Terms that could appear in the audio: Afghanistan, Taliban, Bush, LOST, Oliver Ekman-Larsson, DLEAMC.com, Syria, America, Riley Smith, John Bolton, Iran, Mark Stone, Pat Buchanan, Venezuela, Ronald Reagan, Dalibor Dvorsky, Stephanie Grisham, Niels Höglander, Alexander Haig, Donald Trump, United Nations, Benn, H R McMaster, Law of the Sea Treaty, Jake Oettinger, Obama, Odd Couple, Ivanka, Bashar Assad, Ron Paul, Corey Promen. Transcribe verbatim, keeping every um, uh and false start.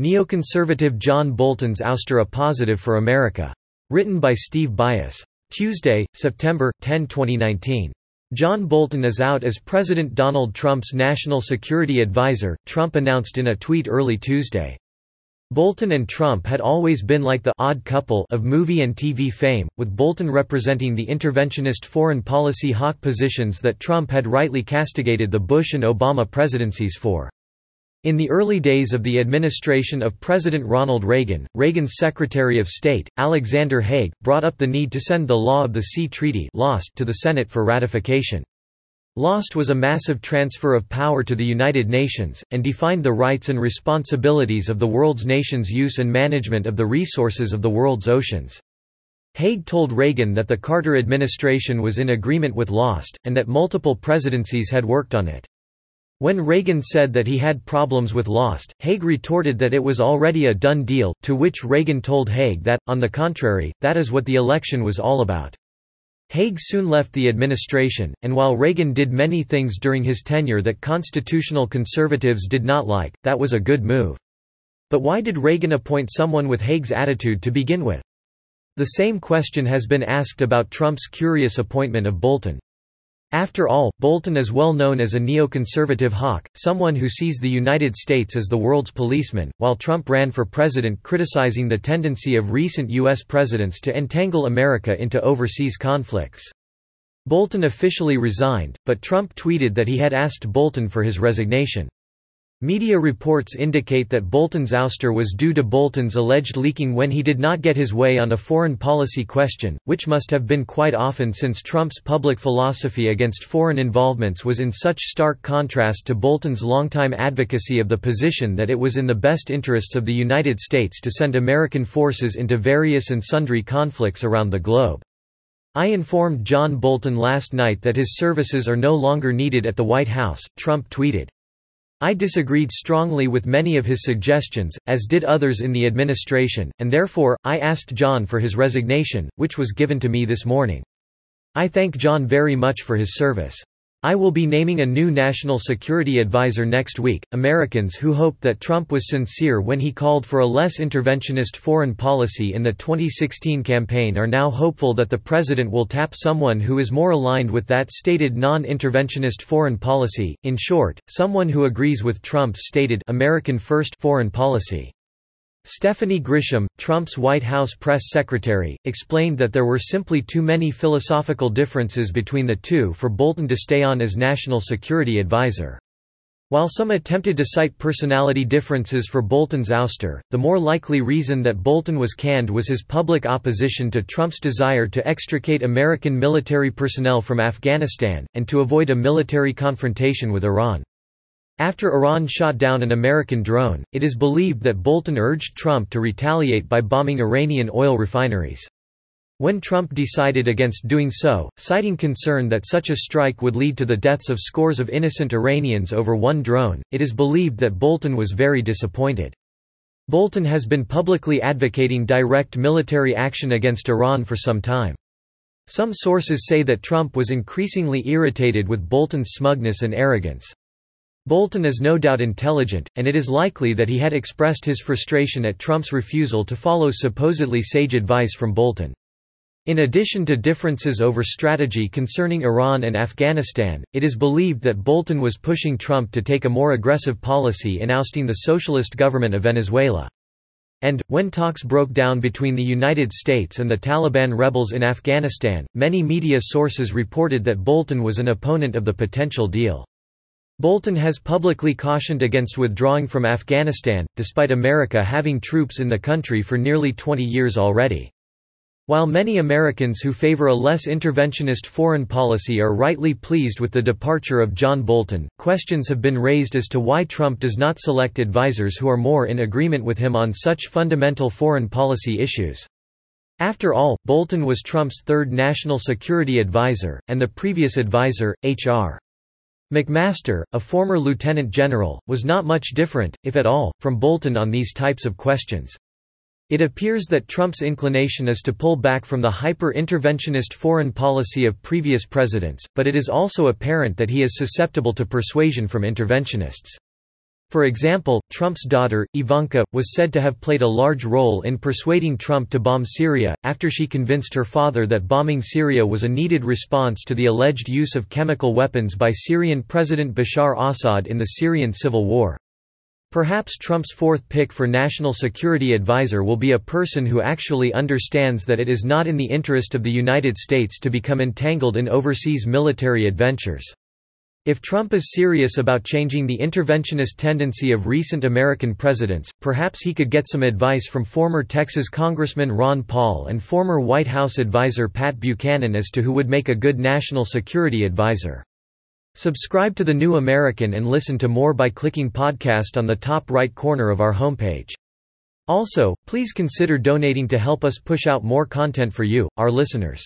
Neoconservative John Bolton's Ouster a Positive for America. Written by Steve Bias. Tuesday, September tenth, twenty nineteen. John Bolton is out as President Donald Trump's National Security Advisor, Trump announced in a tweet early Tuesday. Bolton and Trump had always been like the «odd couple» of movie and T V fame, with Bolton representing the interventionist foreign policy hawk positions that Trump had rightly castigated the Bush and Obama presidencies for. In the early days of the administration of President Ronald Reagan, Reagan's Secretary of State, Alexander Haig, brought up the need to send the Law of the Sea Treaty to the Senate for ratification. L O S T was a massive transfer of power to the United Nations, and defined the rights and responsibilities of the world's nations' use and management of the resources of the world's oceans. Haig told Reagan that the Carter administration was in agreement with L O S T, and that multiple presidencies had worked on it. When Reagan said that he had problems with L O S T, Haig retorted that it was already a done deal, to which Reagan told Haig that, on the contrary, that is what the election was all about. Haig soon left the administration, and while Reagan did many things during his tenure that constitutional conservatives did not like, that was a good move. But why did Reagan appoint someone with Haig's attitude to begin with? The same question has been asked about Trump's curious appointment of Bolton. After all, Bolton is well known as a neoconservative hawk, someone who sees the United States as the world's policeman, while Trump ran for president criticizing the tendency of recent U S presidents to entangle America into overseas conflicts. Bolton officially resigned, but Trump tweeted that he had asked Bolton for his resignation. Media reports indicate that Bolton's ouster was due to Bolton's alleged leaking when he did not get his way on a foreign policy question, which must have been quite often since Trump's public philosophy against foreign involvements was in such stark contrast to Bolton's longtime advocacy of the position that it was in the best interests of the United States to send American forces into various and sundry conflicts around the globe. "I informed John Bolton last night that his services are no longer needed at the White House," Trump tweeted. "I disagreed strongly with many of his suggestions, as did others in the administration, and therefore, I asked John for his resignation, which was given to me this morning. I thank John very much for his service. I will be naming a new national security advisor next week." Americans who hoped that Trump was sincere when he called for a less interventionist foreign policy in the twenty sixteen campaign are now hopeful that the president will tap someone who is more aligned with that stated non-interventionist foreign policy, in short, someone who agrees with Trump's stated American first foreign policy. Stephanie Grisham, Trump's White House press secretary, explained that there were simply too many philosophical differences between the two for Bolton to stay on as national security advisor. While some attempted to cite personality differences for Bolton's ouster, the more likely reason that Bolton was canned was his public opposition to Trump's desire to extricate American military personnel from Afghanistan, and to avoid a military confrontation with Iran. After Iran shot down an American drone, it is believed that Bolton urged Trump to retaliate by bombing Iranian oil refineries. When Trump decided against doing so, citing concern that such a strike would lead to the deaths of scores of innocent Iranians over one drone, it is believed that Bolton was very disappointed. Bolton has been publicly advocating direct military action against Iran for some time. Some sources say that Trump was increasingly irritated with Bolton's smugness and arrogance. Bolton is no doubt intelligent, and it is likely that he had expressed his frustration at Trump's refusal to follow supposedly sage advice from Bolton. In addition to differences over strategy concerning Iran and Afghanistan, it is believed that Bolton was pushing Trump to take a more aggressive policy in ousting the socialist government of Venezuela. And, when talks broke down between the United States and the Taliban rebels in Afghanistan, many media sources reported that Bolton was an opponent of the potential deal. Bolton has publicly cautioned against withdrawing from Afghanistan, despite America having troops in the country for nearly twenty years already. While many Americans who favor a less interventionist foreign policy are rightly pleased with the departure of John Bolton, questions have been raised as to why Trump does not select advisors who are more in agreement with him on such fundamental foreign policy issues. After all, Bolton was Trump's third national security advisor, and the previous advisor, H R McMaster, a former lieutenant general, was not much different, if at all, from Bolton on these types of questions. It appears that Trump's inclination is to pull back from the hyper-interventionist foreign policy of previous presidents, but it is also apparent that he is susceptible to persuasion from interventionists. For example, Trump's daughter, Ivanka, was said to have played a large role in persuading Trump to bomb Syria, after she convinced her father that bombing Syria was a needed response to the alleged use of chemical weapons by Syrian President Bashar Assad in the Syrian civil war. Perhaps Trump's fourth pick for National Security Advisor will be a person who actually understands that it is not in the interest of the United States to become entangled in overseas military adventures. If Trump is serious about changing the interventionist tendency of recent American presidents, perhaps he could get some advice from former Texas Congressman Ron Paul and former White House advisor Pat Buchanan as to who would make a good national security advisor. Subscribe to The New American and listen to more by clicking podcast on the top right corner of our homepage. Also, please consider donating to help us push out more content for you, our listeners.